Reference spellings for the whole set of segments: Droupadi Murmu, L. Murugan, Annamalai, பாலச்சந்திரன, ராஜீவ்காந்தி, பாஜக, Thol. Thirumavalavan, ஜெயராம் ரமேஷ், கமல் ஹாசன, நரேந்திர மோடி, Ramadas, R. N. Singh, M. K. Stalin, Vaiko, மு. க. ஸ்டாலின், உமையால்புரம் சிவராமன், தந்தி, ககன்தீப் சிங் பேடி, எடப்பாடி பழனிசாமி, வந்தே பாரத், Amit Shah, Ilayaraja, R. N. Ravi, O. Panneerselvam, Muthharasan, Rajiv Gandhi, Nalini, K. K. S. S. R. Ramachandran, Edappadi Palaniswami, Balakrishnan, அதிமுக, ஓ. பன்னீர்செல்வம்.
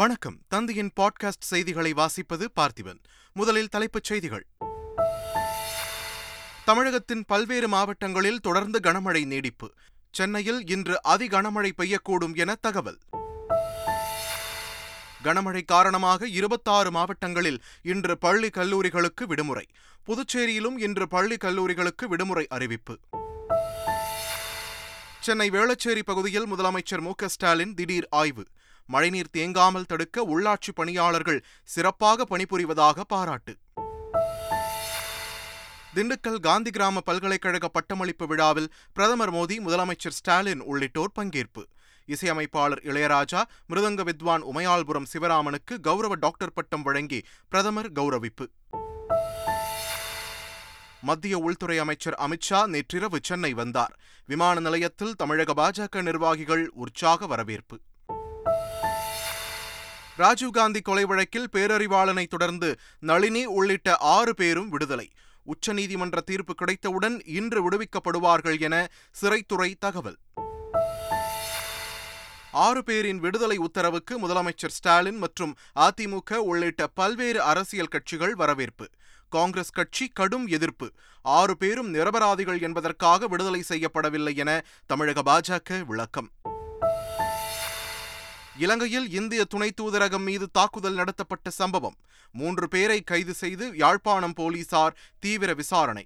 வணக்கம். தந்தியின் பாட்காஸ்ட் செய்திகளை வாசிப்பது பார்த்திபன். முதலில் தலைப்புச் செய்திகள். தமிழகத்தின் பல்வேறு மாவட்டங்களில் தொடர்ந்து கனமழை நீடிப்பு. சென்னையில் இன்று அதிகனமழை பெய்யக்கூடும் என தகவல். கனமழை காரணமாக 26 மாவட்டங்களில் இன்று பள்ளி கல்லூரிகளுக்கு விடுமுறை. புதுச்சேரியிலும் இன்று பள்ளி கல்லூரிகளுக்கு விடுமுறை அறிவிப்பு. சென்னை வேளச்சேரி பகுதியில் முதலமைச்சர் மு. க. ஸ்டாலின் திடீர் ஆய்வு. மழைநீர் தேங்காமல் தடுக்க உள்ளாட்சி பணியாளர்கள் சிறப்பாக பணிபுரிவதாக பாராட்டு. திண்டுக்கல் காந்தி கிராம பல்கலைக்கழக பட்டமளிப்பு விழாவில் பிரதமர் மோடி, முதலமைச்சர் ஸ்டாலின் உள்ளிட்டோர் பங்கேற்பு. இசையமைப்பாளர் இளையராஜா, மிருதங்க வித்வான் உமையால்புரம் சிவராமனுக்கு கௌரவ டாக்டர் பட்டம் வழங்கி பிரதமர் கௌரவிப்பு. மத்திய உள்துறை அமைச்சர் அமித் ஷா நேற்றிரவு சென்னை வந்தார். விமான நிலையத்தில் தமிழக பாஜக நிர்வாகிகள் உற்சாக வரவேற்பு. ராஜீவ்காந்தி கொலை வழக்கில் பேரறிவாளனை தொடர்ந்து நளினி உள்ளிட்ட 6 பேரும் விடுதலை. உச்சநீதிமன்ற தீர்ப்பு கிடைத்தவுடன் இன்று விடுவிக்கப்படுவார்கள் என சிறைத்துறை தகவல். 6 பேரின் விடுதலை உத்தரவுக்கு முதலமைச்சர் ஸ்டாலின் மற்றும் அதிமுக உள்ளிட்ட பல்வேறு அரசியல் கட்சிகள் வரவேற்பு. காங்கிரஸ் கட்சி கடும் எதிர்ப்பு. 6 பேரும் நிரபராதிகள் என்பதற்காக விடுதலை செய்யப்படவில்லை என தமிழக பாஜக விளக்கம். இலங்கையில் இந்திய துணை தூதரகம் மீது தாக்குதல் நடத்தப்பட்ட சம்பவம். 3 பேரை கைது செய்து யாழ்ப்பாணம் போலீசார் தீவிர விசாரணை.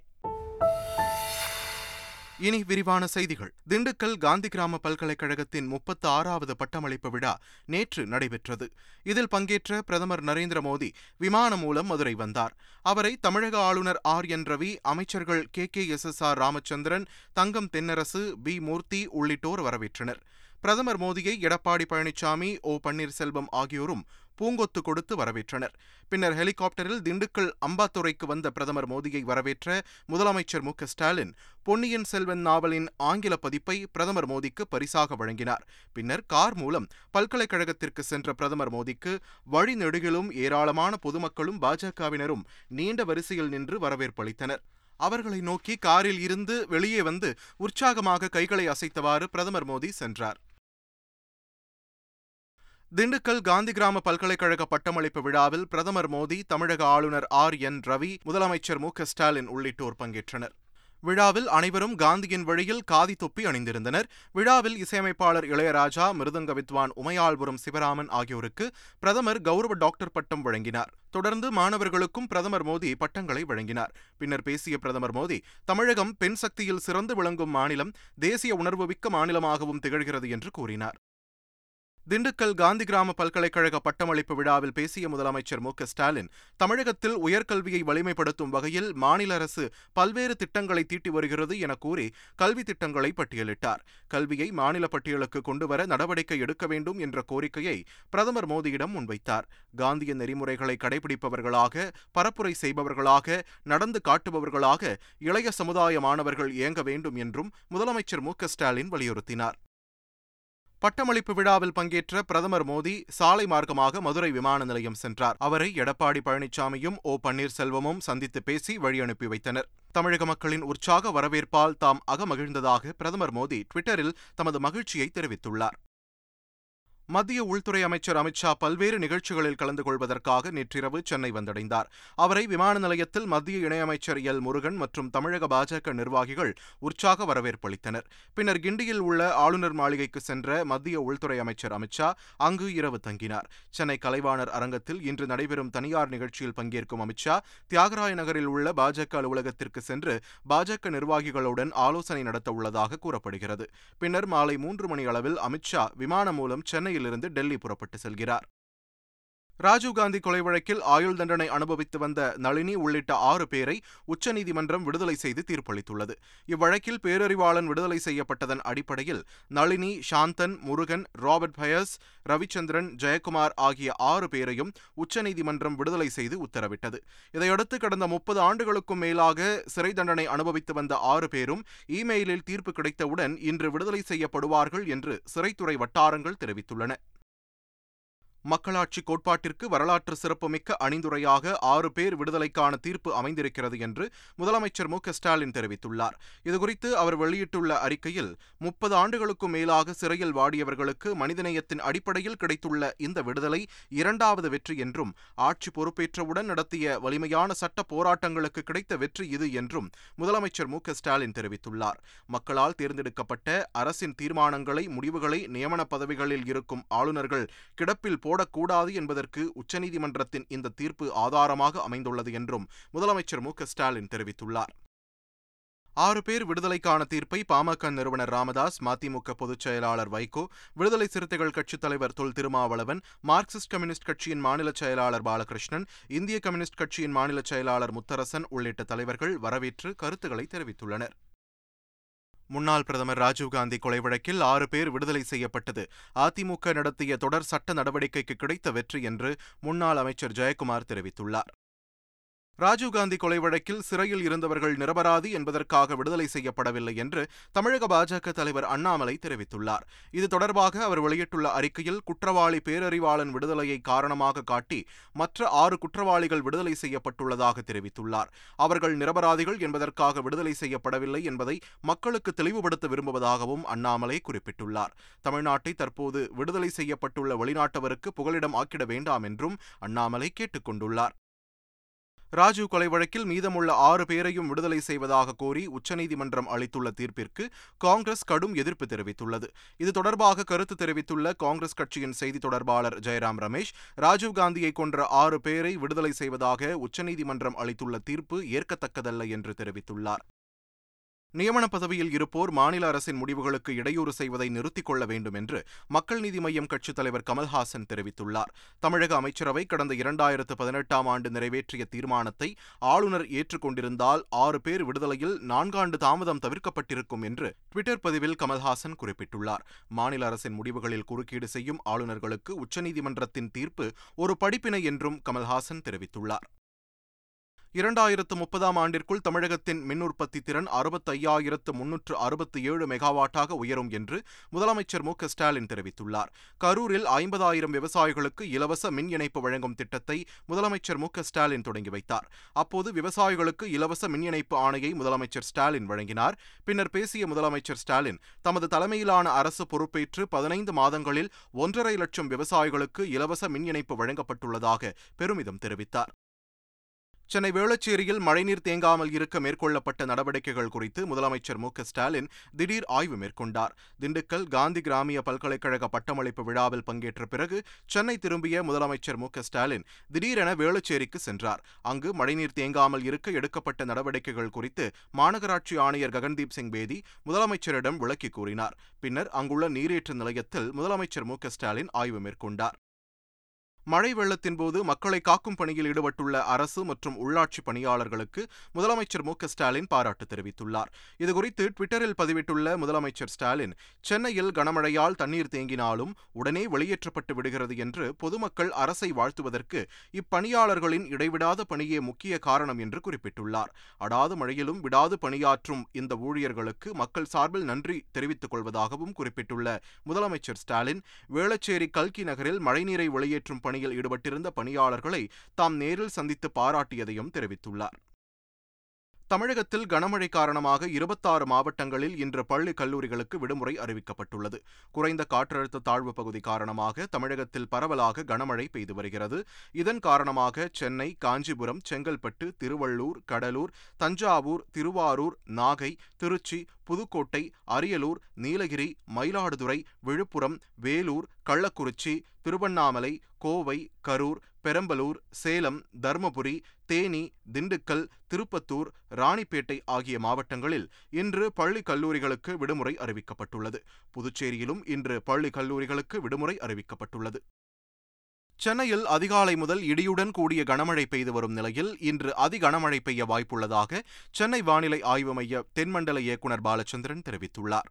இனி விரிவான செய்திகள். திண்டுக்கல் காந்தி கிராம பல்கலைக்கழகத்தின் 36வது பட்டமளிப்பு விழா நேற்று நடைபெற்றது. இதில் பங்கேற்ற பிரதமர் நரேந்திர மோடி விமானம் மூலம் மதுரை வந்தார். அவரை தமிழக ஆளுநர் ஆர். என். ரவி, அமைச்சர்கள் K. K. S. S. R. Ramachandran, Thangam Thennarasu, P. Moorthy உள்ளிட்டோர் வரவேற்றனர். பிரதமர் மோடியை எடப்பாடி பழனிசாமி, ஓ. பன்னீர்செல்வம் ஆகியோரும் பூங்கொத்து கொடுத்து வரவேற்றனர். பின்னர் ஹெலிகாப்டரில் திண்டுக்கல் அம்பாத்துறைக்கு வந்த பிரதமர் மோடியை வரவேற்ற முதலமைச்சர் மு. க. ஸ்டாலின் பொன்னியின் செல்வன் நாவலின் ஆங்கில பதிப்பை பிரதமர் மோடிக்கு பரிசாக வழங்கினார். பின்னர் கார் மூலம் பல்கலைக்கழகத்திற்கு சென்ற பிரதமர் மோடிக்கு வழிநெடுகிலும் ஏராளமான பொதுமக்களும் பாஜகவினரும் நீண்ட வரிசையில் நின்று வரவேற்பளித்தனர். அவர்களை நோக்கி காரில் இருந்து வெளியே வந்து உற்சாகமாக கைகளை அசைத்தவாறு பிரதமர் மோடி சென்றார். திண்டுக்கல் காந்தி கிராம பல்கலைக்கழக பட்டமளிப்பு விழாவில் பிரதமர் மோடி, தமிழக ஆளுநர் ஆர். என். ரவி, முதலமைச்சர் மு. க. ஸ்டாலின் உள்ளிட்டோர் பங்கேற்றனர். விழாவில் அனைவரும் காந்தியின் வழியில் காதி தொப்பி அணிந்திருந்தனர். விழாவில் இசையமைப்பாளர் இளையராஜா, மிருதங்க வித்வான் உமையால்புரம் சிவராமன் ஆகியோருக்கு பிரதமர் கௌரவ டாக்டர் பட்டம் வழங்கினார். தொடர்ந்து மாணவர்களுக்கும் பிரதமர் மோடி பட்டங்களை வழங்கினார். பின்னர் பேசிய பிரதமர் மோடி, தமிழகம் பெண் சக்தியில் சிறந்து விளங்கும் மாநிலம், தேசிய உணர்வுமிக்க மாநிலமாகவும் திகழ்கிறது என்று கூறினார். திண்டுக்கல் காந்தி கிராம பல்கலைக்கழக பட்டமளிப்பு விழாவில் பேசிய முதலமைச்சர் மு. க. ஸ்டாலின், தமிழகத்தில் உயர்கல்வியை வலிமைப்படுத்தும் வகையில் மாநில அரசு பல்வேறு திட்டங்களை தீட்டி வருகிறது என கூறி கல்வி திட்டங்களை பட்டியலிட்டார். கல்வியை மாநில பட்டியலுக்கு கொண்டுவர நடவடிக்கை எடுக்க வேண்டும் என்ற கோரிக்கையை பிரதமர் மோடியிடம் முன்வைத்தார். காந்திய நெறிமுறைகளை கடைபிடிப்பவர்களாக, பரப்புரை செய்பவர்களாக, நடந்து காட்டுபவர்களாக இளைய சமுதாய மாணவர்கள் இயங்க வேண்டும் என்றும் முதலமைச்சர் மு. க. ஸ்டாலின் வலியுறுத்தினார். பட்டமளிப்பு விழாவில் பங்கேற்ற பிரதமர் மோடி சாலை மார்க்கமாக மதுரை விமான நிலையம் சென்றார். அவரை எடப்பாடி பழனிசாமியும் ஓ. பன்னீர்செல்வமும் சந்தித்து பேசி வழி அனுப்பி வைத்தனர். தமிழக மக்களின் உற்சாக வரவேற்பால் தாம் அகமகிழ்ந்ததாக பிரதமர் மோடி ட்விட்டரில் தமது மகிழ்ச்சியை தெரிவித்துள்ளார். மத்திய உள்துறை அமைச்சர் அமித் ஷா பல்வேறு நிகழ்ச்சிகளில் கலந்து கொள்வதற்காக நேற்றிரவு சென்னை வந்தடைந்தார். அவரை விமான நிலையத்தில் மத்திய இணையமைச்சர் எல். முருகன் மற்றும் தமிழக பாஜக நிர்வாகிகள் உற்சாக வரவேற்பளித்தனர். பின்னர் கிண்டியில் உள்ள ஆளுநர் மாளிகைக்கு சென்ற மத்திய உள்துறை அமைச்சர் அமித் ஷா அங்கு இரவு தங்கினார். சென்னை கலைவாணர் அரங்கத்தில் இன்று நடைபெறும் தனியார் நிகழ்ச்சியில் பங்கேற்கும் அமித் ஷா தியாகராய நகரில் உள்ள பாஜக அலுவலகத்திற்கு சென்று பாஜக நிர்வாகிகளுடன் ஆலோசனை நடத்த உள்ளதாக கூறப்படுகிறது. பின்னர் மாலை 3 மணி அளவில் அமித் ஷா விமானம் மூலம் சென்னை இருந்து டெல்லி புறப்பட்டு செல்கிறார். ராஜீவ்காந்தி கொலை வழக்கில் ஆயுள் தண்டனை அனுபவித்து வந்த நளினி உள்ளிட்ட 6 பேரை உச்சநீதிமன்றம் விடுதலை செய்து தீர்ப்பளித்துள்ளது. இவ்வழக்கில் பேரறிவாளன் விடுதலை செய்யப்பட்டதன் அடிப்படையில் நளினி, சாந்தன், முருகன், ராபர்ட் பயஸ், ரவிச்சந்திரன், ஜெயக்குமார் ஆகிய 6 பேரையும் உச்சநீதிமன்றம் விடுதலை செய்து உத்தரவிட்டது. இதையடுத்து கடந்த 30 ஆண்டுகளுக்கும் மேலாக சிறை தண்டனை அனுபவித்து வந்த 6 பேரும் இமெயிலில் தீர்ப்பு கிடைத்தவுடன் இன்று விடுதலை செய்யப்படுவார்கள் என்று சிறைத்துறை வட்டாரங்கள் தெரிவித்துள்ளன. மக்களாட்சி கோட்பாட்டிற்கு வரலாற்று சிறப்புமிக்க அணிந்துரையாக 6 பேர் விடுதலைக்கான தீர்ப்பு அமைந்திருக்கிறது என்று முதலமைச்சர் மு க ஸ்டாலின் தெரிவித்துள்ளார். இதுகுறித்து அவர் வெளியிட்டுள்ள அறிக்கையில் 30 ஆண்டுகளுக்கும் மேலாக சிறையில் வாடியவர்களுக்கு மனிதநேயத்தின் அடிப்படையில் கிடைத்துள்ள இந்த விடுதலை 2வது வெற்றி என்றும், ஆட்சி பொறுப்பேற்றவுடன் நடத்திய வலிமையான சட்ட போராட்டங்களுக்கு கிடைத்த வெற்றி இது என்றும் முதலமைச்சர் மு க ஸ்டாலின் தெரிவித்துள்ளார். மக்களால் தேர்ந்தெடுக்கப்பட்ட அரசின் தீர்மானங்களை, முடிவுகளை நியமன பதவிகளில் இருக்கும் ஆளுநர்கள் கிடப்பில் போடக்கூடாது என்பதற்கு உச்சநீதிமன்றத்தின் இந்த தீர்ப்பு ஆதாரமாக அமைந்துள்ளது என்றும் முதலமைச்சர் மு க ஸ்டாலின் தெரிவித்துள்ளார். 6 பேர் விடுதலைக்கான தீர்ப்பை பாமக நிறுவனர் ராமதாஸ், மதிமுக பொதுச் செயலாளர் வைகோ, விடுதலை சிறுத்தைகள் கட்சித் தலைவர் தொல் திருமாவளவன், மார்க்சிஸ்ட் கம்யூனிஸ்ட் கட்சியின் மாநில செயலாளர் பாலகிருஷ்ணன், இந்திய கம்யூனிஸ்ட் கட்சியின் மாநில செயலாளர் முத்தரசன் உள்ளிட்ட தலைவர்கள் வரவேற்று கருத்துக்களை தெரிவித்துள்ளனர். முன்னாள் பிரதமர் ராஜீவ்காந்தி கொலை வழக்கில் 6 பேர் விடுதலை செய்யப்பட்டது அதிமுக நடத்திய தொடர் சட்ட நடவடிக்கைக்கு கிடைத்த வெற்றி என்று முன்னாள் அமைச்சர் ஜெயக்குமார் தெரிவித்துள்ளார். ராஜீவ்காந்தி கொலை வழக்கில் சிறையில் இருந்தவர்கள் நிரபராதி என்பதற்காக விடுதலை செய்யப்படவில்லை என்று தமிழக பாஜக தலைவர் அண்ணாமலை தெரிவித்துள்ளார். இது தொடர்பாக அவர் வெளியிட்டுள்ள அறிக்கையில், குற்றவாளி பேரறிவாளன் விடுதலையை காரணமாக காட்டி மற்ற 6 குற்றவாளிகள் விடுதலை செய்யப்பட்டுள்ளதாக தெரிவித்துள்ளார். அவர்கள் நிரபராதிகள் என்பதற்காக விடுதலை செய்யப்படவில்லை என்பதை மக்களுக்கு தெளிவுபடுத்த விரும்புவதாகவும் அண்ணாமலை குறிப்பிட்டுள்ளார். தமிழ்நாட்டை தற்போது விடுதலை செய்யப்பட்டுள்ள வெளிநாட்டவருக்கு புகலிடம் ஆக்கிட வேண்டாம் என்றும் அண்ணாமலை கேட்டுக் கொண்டுள்ளார். ராஜீவ் கொலை வழக்கில் மீதமுள்ள 6 பேரையும் விடுதலை செய்வதாக கோரி உச்சநீதிமன்றம் அளித்துள்ள தீர்ப்பிற்கு காங்கிரஸ் கடும் எதிர்ப்பு தெரிவித்துள்ளது. இது தொடர்பாக கருத்து தெரிவித்துள்ள காங்கிரஸ் கட்சியின் செய்தித் தொடர்பாளர் ஜெயராம் ரமேஷ், ராஜீவ்காந்தியை கொன்ற 6 பேரை விடுதலை செய்வதாக உச்சநீதிமன்றம் அளித்துள்ள தீர்ப்பு ஏற்கத்தக்கதல்ல என்று தெரிவித்துள்ளார். நியமன பதவியில் இருப்போர் மாநில அரசின் முடிவுகளுக்கு இடையூறு செய்வதை நிறுத்திக் கொள்ள வேண்டும் என்று மக்கள் நீதி மய்யம் கட்சித் தலைவர் கமல் ஹாசன் தெரிவித்துள்ளார். தமிழக அமைச்சரவை கடந்த 2018ஆம் ஆண்டு நிறைவேற்றிய தீர்மானத்தை ஆளுநர் ஏற்றுக்கொண்டிருந்தால் 6 பேர் விடுதலையில் 4 ஆண்டு தாமதம் தவிர்க்கப்பட்டிருக்கும் என்று ட்விட்டர் பதிவில் கமல்ஹாசன் குறிப்பிட்டுள்ளார். மாநில அரசின் முடிவுகளில் குறுக்கீடு செய்யும் ஆளுநர்களுக்கு உச்சநீதிமன்றத்தின் தீர்ப்பு ஒரு படிப்பினை என்றும் கமல்ஹாசன் தெரிவித்துள்ளார். 2030ஆம் ஆண்டிற்குள் தமிழகத்தின் மின் உற்பத்தி திறன் 65,367 மெகாவாட்டாக உயரும் என்று முதலமைச்சர் மு க ஸ்டாலின் தெரிவித்துள்ளார். கரூரில் 50,000 விவசாயிகளுக்கு இலவச மின் இணைப்பு வழங்கும் திட்டத்தை முதலமைச்சர் மு க ஸ்டாலின் தொடங்கி வைத்தார். அப்போது விவசாயிகளுக்கு இலவச மின் இணைப்பு ஆணையை முதலமைச்சர் ஸ்டாலின் வழங்கினார். பின்னர் பேசிய முதலமைச்சர் ஸ்டாலின், தமது தலைமையிலான அரசு பொறுப்பேற்று 15 மாதங்களில் 1.5 லட்சம் விவசாயிகளுக்கு இலவச மின் இணைப்பு வழங்கப்பட்டுள்ளதாக பெருமிதம் தெரிவித்தார். சென்னை வேளச்சேரியில் மழைநீர் தேங்காமல் இருக்க மேற்கொள்ளப்பட்ட நடவடிக்கைகள் குறித்து முதலமைச்சர் மு க ஸ்டாலின் திடீர் ஆய்வு மேற்கொண்டார். திண்டுக்கல் காந்தி கிராமிய பல்கலைக்கழக பட்டமளிப்பு விழாவில் பங்கேற்ற பிறகு சென்னை திரும்பிய முதலமைச்சர் மு க ஸ்டாலின் திடீரென வேளச்சேரிக்கு சென்றார். அங்கு மழைநீர் தேங்காமல் இருக்க எடுக்கப்பட்ட நடவடிக்கைகள் குறித்து மாநகராட்சி ஆணையர் ககன்தீப் சிங் பேடி முதலமைச்சரிடம் விளக்கி கூறினார். பின்னர் அங்குள்ள நீரேற்று நிலையத்தில் முதலமைச்சர் மு க ஸ்டாலின் ஆய்வு மேற்கொண்டார். மழை வெள்ளத்தின்போது மக்களை காக்கும் பணியில் ஈடுபட்டுள்ள அரசு மற்றும் உள்ளாட்சி பணியாளர்களுக்கு முதலமைச்சர் மு க ஸ்டாலின் பாராட்டு தெரிவித்துள்ளார். இதுகுறித்து ட்விட்டரில் பதிவிட்டுள்ள முதலமைச்சர் ஸ்டாலின், சென்னையில் கனமழையால் தண்ணீர் தேங்கினாலும் உடனே வெளியேற்றப்பட்டு விடுகிறது என்று பொதுமக்கள் அரசை வாழ்த்துவதற்கு இப்பணியாளர்களின் இடைவிடாத பணியே முக்கிய காரணம் என்று குறிப்பிட்டுள்ளார். அடாது மழையிலும் விடாது பணியாற்றும் இந்த ஊழியர்களுக்கு மக்கள் சார்பில் நன்றி தெரிவித்துக் கொள்வதாகவும் குறிப்பிட்டுள்ள முதலமைச்சர் ஸ்டாலின், வேளச்சேரி கல்கி நகரில் மழைநீரை வெளியேற்றும் பணியில் ஈடுபட்டிருந்த பணியாளர்களை தாம் நேரில் சந்தித்து பாராட்டியதையும் தெரிவித்துள்ளார். தமிழகத்தில் கனமழை காரணமாக 26 மாவட்டங்களில் இன்று பள்ளி கல்லூரிகளுக்கு விடுமுறை அறிவிக்கப்பட்டுள்ளது. குறைந்த காற்றழுத்த தாழ்வு பகுதி காரணமாக தமிழகத்தில் பரவலாக கனமழை பெய்து வருகிறது. இதன் காரணமாக சென்னை, காஞ்சிபுரம், செங்கல்பட்டு, திருவள்ளூர், கடலூர், தஞ்சாவூர், திருவாரூர், நாகை, திருச்சி, புதுக்கோட்டை, அரியலூர், நீலகிரி, மயிலாடுதுறை, விழுப்புரம், வேலூர், கள்ளக்குறிச்சி, திருவண்ணாமலை, கோவை, கரூர், பெரம்பலூர், சேலம், தர்மபுரி, தேனி, திண்டுக்கல், திருப்பத்தூர், ராணிப்பேட்டை ஆகிய மாவட்டங்களில் இன்று பள்ளி கல்லூரிகளுக்கு விடுமுறை அறிவிக்கப்பட்டுள்ளது. புதுச்சேரியிலும் இன்று பள்ளி கல்லூரிகளுக்கு விடுமுறை அறிவிக்கப்பட்டுள்ளது. சென்னையில் அதிகாலை முதல் இடியுடன் கூடிய கனமழை பெய்து வரும் நிலையில் இன்று அதிகனமழை பெய்ய வாய்ப்புள்ளதாக சென்னை வானிலை ஆய்வு மைய தென்மண்டல இயக்குநர் பாலச்சந்திரன் தெரிவித்துள்ளார்.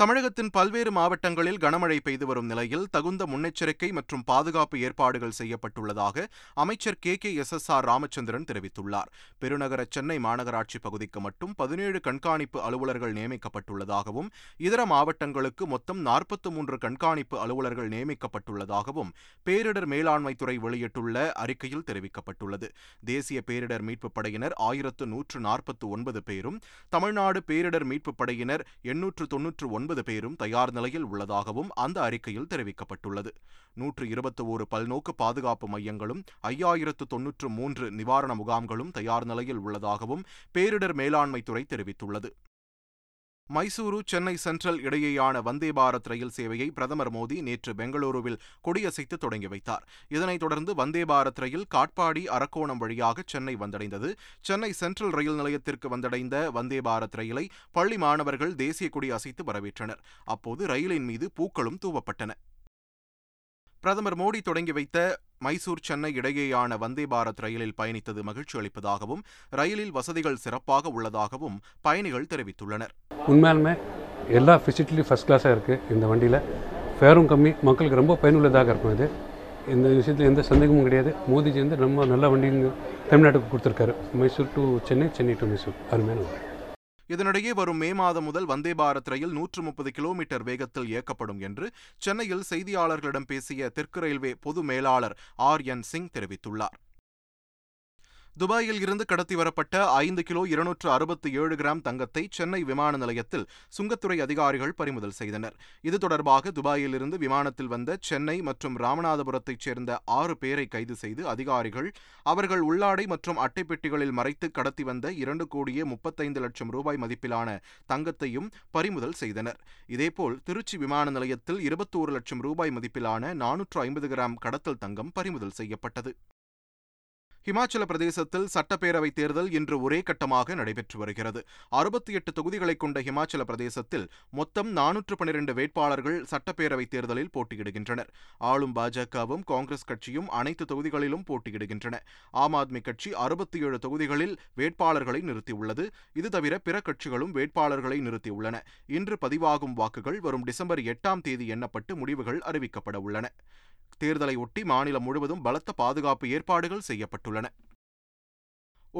தமிழகத்தின் பல்வேறு மாவட்டங்களில் கனமழை பெய்து வரும் நிலையில் தகுந்த முன்னெச்சரிக்கை மற்றும் பாதுகாப்பு ஏற்பாடுகள் செய்யப்பட்டுள்ளதாக அமைச்சர் K. K. S. S. R. Ramachandran தெரிவித்துள்ளார். பெருநகர சென்னை மாநகராட்சி பகுதிக்கு மட்டும் 17 கண்காணிப்பு அலுவலர்கள் நியமிக்கப்பட்டுள்ளதாகவும் இதர மாவட்டங்களுக்கு மொத்தம் 43 கண்காணிப்பு அலுவலர்கள் நியமிக்கப்பட்டுள்ளதாகவும் பேரிடர் மேலாண்மை துறை வெளியிட்டுள்ள அறிக்கையில் தெரிவிக்கப்பட்டுள்ளது. தேசிய பேரிடர் மீட்புப் படையினர் 1149 பேரும் தமிழ்நாடு பேரிடர் மீட்புப் படையினர் 899 பேரும் தயார் நிலையில் உள்ளதாகவும் அந்த அறிக்கையில் தெரிவிக்கப்பட்டுள்ளது. 121 பல்நோக்கு பாதுகாப்பு மையங்களும் 5093 நிவாரண முகாம்களும் தயார் நிலையில் உள்ளதாகவும் பேரிடர் மேலாண்மை துறை தெரிவித்துள்ளது. மைசூரு சென்னை சென்ட்ரல் இடையேயான வந்தே பாரத் ரயில் சேவையை பிரதமர் மோடி நேற்று பெங்களூருவில் கொடியசைத்து தொடங்கி வைத்தார். இதனைத் தொடர்ந்து வந்தே பாரத் ரயில் காட்பாடி அரக்கோணம் வழியாக சென்னை வந்தடைந்தது. சென்னை சென்ட்ரல் ரயில் நிலையத்திற்கு வந்தடைந்த வந்தே பாரத் ரயிலை பள்ளி மாணவர்கள் தேசிய கொடி அசைத்து வரவேற்றனர். அப்போது ரயிலின் மீது பூக்களும் தூவப்பட்டன. பிரதமர் மோடி தொடங்கி வைத்த மைசூர் சென்னை இடையேயான வந்தே பாரத் ரயிலில் பயணித்தது மகிழ்ச்சி அளிப்பதாகவும் ரயிலில் வசதிகள் சிறப்பாக உள்ளதாகவும் பயணிகள் தெரிவித்துள்ளனர். உண்மையாலுமே எல்லா ஃபெசிலிட்டி ஃபர்ஸ்ட் கிளாஸாக இருக்குது. இந்த வண்டியில் ஃபேரும் கம்மி, மக்களுக்கு ரொம்ப பயனுள்ளதாக இருக்கும். இது இந்த விஷயத்தில் எந்த சந்தேகமும் கிடையாது. மோடிஜி வந்து ரொம்ப நல்ல வண்டின்னு தமிழ்நாட்டுக்கு கொடுத்துருக்காரு. மைசூர் டு சென்னை, சென்னை டு மைசூர், அருமையான வண்டி. இதனிடையே வரும் மே மாதம் முதல் வந்தே பாரத் ரயில் 130 கிலோமீட்டர் வேகத்தில் இயக்கப்படும் என்று சென்னையில் செய்தியாளர்களிடம் பேசிய தெற்கு ரயில்வே பொது மேலாளர் ஆர். என். சிங் தெரிவித்துள்ளார். துபாயில் இருந்து கடத்தி வரப்பட்ட 5 கிலோ 267 கிராம் தங்கத்தை சென்னை விமான நிலையத்தில் சுங்கத்துறை அதிகாரிகள் பறிமுதல் செய்தனர். இது தொடர்பாக துபாயில் இருந்து விமானத்தில் வந்த சென்னை மற்றும் ராமநாதபுரத்தைச் சேர்ந்த 6 பேரை கைது செய்து அதிகாரிகள் அவர்கள் உள்ளாடை மற்றும் அட்டைப்பெட்டிகளில் மறைத்து கடத்தி வந்த 2,35,00,000 ரூபாய் மதிப்பிலான தங்கத்தையும் பறிமுதல் செய்தனர். இதேபோல் திருச்சி விமான நிலையத்தில் 21,00,000 ரூபாய் மதிப்பிலான 450 கிராம் கடத்தல் தங்கம் பறிமுதல் செய்யப்பட்டது. ஹிமாச்சல பிரதேசத்தில் சட்டப்பேரவைத் தேர்தல் இன்று ஒரே கட்டமாக நடைபெற்று வருகிறது. 68 தொகுதிகளை கொண்ட ஹிமாச்சல பிரதேசத்தில் மொத்தம் 412 வேட்பாளர்கள் சட்டப்பேரவைத் தேர்தலில் போட்டியிடுகின்றனர். ஆளும் பாஜகவும் காங்கிரஸ் கட்சியும் அனைத்து தொகுதிகளிலும் போட்டியிடுகின்றன. ஆம் ஆத்மி கட்சி 67 தொகுதிகளில் வேட்பாளர்களை நிறுத்தியுள்ளது. இது தவிர பிற கட்சிகளும் வேட்பாளர்களை நிறுத்தியுள்ளன. இன்று பதிவாகும் வாக்குகள் வரும் டிசம்பர் 8ஆம் தேதி எண்ணப்பட்டு முடிவுகள் அறிவிக்கப்பட உள்ளன. தேர்தலை ஒட்டி மாநிலம் முழுவதும் பலத்த பாதுகாப்பு ஏற்பாடுகள் செய்யப்பட்டுள்ளன.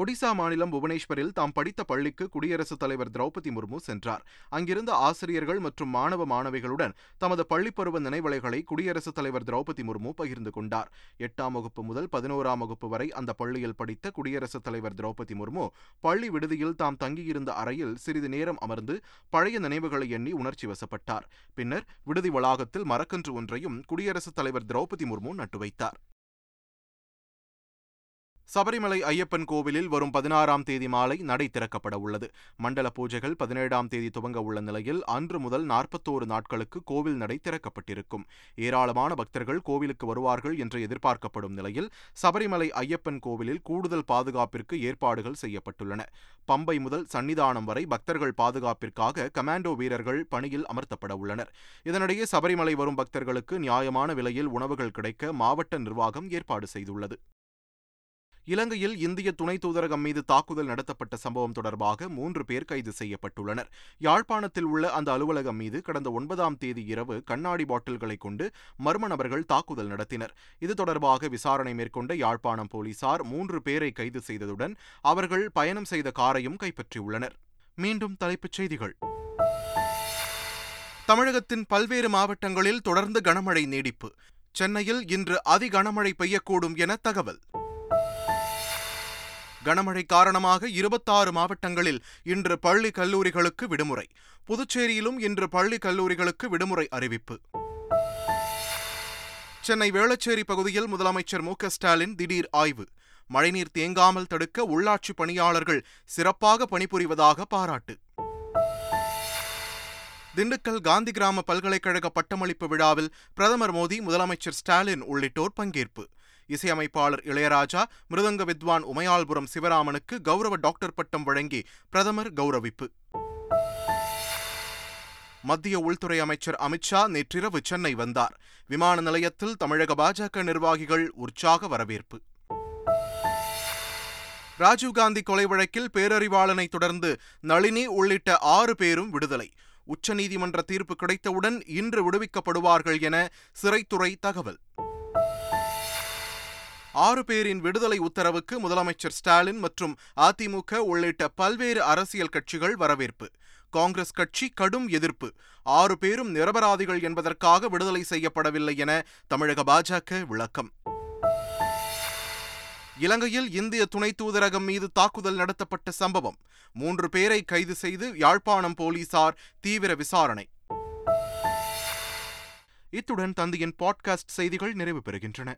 ஒடிசா மாநிலம் புவனேஸ்வரில் தாம் படித்த பள்ளிக்கு குடியரசுத் தலைவர் திரௌபதி முர்மு சென்றார். அங்கிருந்த ஆசிரியர்கள் மற்றும் மாணவ மாணவிகளுடன் தமது பள்ளிப்பருவ நினைவலைகளை குடியரசுத் தலைவர் திரௌபதி முர்மு பகிர்ந்து கொண்டார். 8ஆம் வகுப்பு முதல் 11ஆம் வகுப்பு வரை அந்த பள்ளியில் படித்த குடியரசுத் தலைவர் திரௌபதி முர்மு பள்ளி விடுதியில் தாம் தங்கியிருந்த அறையில் சிறிது நேரம் அமர்ந்து பழைய நினைவுகளை எண்ணி உணர்ச்சி வசப்பட்டார். பின்னர் விடுதி வளாகத்தில் மரக்கன்று ஒன்றையும் குடியரசுத் தலைவர் திரௌபதி முர்மு நட்டு வைத்தார். சபரிமலை ஐயப்பன் கோவிலில் வரும் 16ஆம் தேதி மாலை நடை திறக்கப்பட உள்ளது. மண்டல பூஜைகள் 17ஆம் தேதி துவங்க உள்ள நிலையில் அன்று முதல் 41 நாட்களுக்கு கோவில் நடை திறக்கப்பட்டிருக்கும். ஏராளமான பக்தர்கள் கோவிலுக்கு வருவார்கள் என்று எதிர்பார்க்கப்படும் நிலையில் சபரிமலை ஐயப்பன் கோவிலில் கூடுதல் பாதுகாப்பிற்கு ஏற்பாடுகள் செய்யப்பட்டுள்ளன. பம்பை முதல் சன்னிதானம் வரை பக்தர்கள் பாதுகாப்பிற்காக கமாண்டோ வீரர்கள் பணியில் அமர்த்தப்பட உள்ளனர். இதனிடையே சபரிமலை வரும் பக்தர்களுக்கு நியாயமான விலையில் உணவுகள் கிடைக்க மாவட்ட நிர்வாகம் ஏற்பாடு செய்துள்ளது. இலங்கையில் இந்திய துணை தூதரகம் மீது தாக்குதல் நடத்தப்பட்ட சம்பவம் தொடர்பாக 3 பேர் கைது செய்யப்பட்டுள்ளனர். யாழ்ப்பாணத்தில் உள்ள அந்த அலுவலகம் மீது கடந்த 9ஆம் தேதி இரவு கண்ணாடி பாட்டில்களை கொண்டு மர்ம நபர்கள் தாக்குதல் நடத்தினர். இது தொடர்பாக விசாரணை மேற்கொண்ட யாழ்ப்பாணம் போலீசார் 3 பேரை கைது செய்ததுடன் அவர்கள் பயணம் செய்த காரையும் கைப்பற்றியுள்ளனர். மீண்டும் தலைப்புச் செய்திகள். தமிழகத்தின் பல்வேறு மாவட்டங்களில் தொடர்ந்து கனமழை நீடிப்பு. சென்னையில் இன்று அதி கனமழை பெய்யக்கூடும் என தகவல். கனமழை காரணமாக 26 மாவட்டங்களில் இன்று பள்ளி கல்லூரிகளுக்கு விடுமுறை. புதுச்சேரியிலும் இன்று பள்ளி கல்லூரிகளுக்கு விடுமுறை அறிவிப்பு. சென்னை வேளச்சேரி பகுதியில் முதலமைச்சர் M. K. ஸ்டாலின் திடீர் ஆய்வு. மழைநீர் தேங்காமல் தடுக்க உள்ளாட்சி பணியாளர்கள் சிறப்பாக பணிபுரிவதாக பாராட்டு. திண்டுக்கல் காந்தி கிராம பல்கலைக்கழக பட்டமளிப்பு விழாவில் பிரதமர் மோடி, முதலமைச்சர் ஸ்டாலின் உள்ளிட்டோர் பங்கேற்பு. இசையமைப்பாளர் இளையராஜா, மிருதங்க வித்வான் உமையால்புரம் சிவராமனுக்கு கௌரவ டாக்டர் பட்டம் வழங்கி பிரதமர் கௌரவிப்பு. மத்திய உள்துறை அமைச்சர் அமித் ஷா நேற்றிரவு சென்னை வந்தார். விமான நிலையத்தில் தமிழக பாஜக நிர்வாகிகள் உற்சாக வரவேற்பு. ராஜீவ் காந்தி கொலை வழக்கில் பேரறிவாளனை தொடர்ந்து நளினி உள்ளிட்ட 6 பேரும் விடுதலை. உச்சநீதிமன்ற தீர்ப்பு கிடைத்தவுடன் இன்று விடுவிக்கப்படுவார்கள் என சிறைத்துறை தகவல். 6 பேரின் விடுதலை உத்தரவுக்கு முதலமைச்சர் ஸ்டாலின் மற்றும் அதிமுக உள்ளிட்ட பல்வேறு அரசியல் கட்சிகள் வரவேற்பு. காங்கிரஸ் கட்சி கடும் எதிர்ப்பு. 6 பேரும் நிரபராதிகள் என்பதற்காக விடுதலை செய்யப்படவில்லை என தமிழக பாஜக விளக்கம். இலங்கையில் இந்திய துணை தூதரகம் மீது தாக்குதல் நடத்தப்பட்ட சம்பவம். 3 பேரை கைது செய்து யாழ்ப்பாணம் போலீசார் தீவிர விசாரணை. இத்துடன் தந்தியின் பாட்காஸ்ட் செய்திகள் நிறைவு பெறுகின்றன.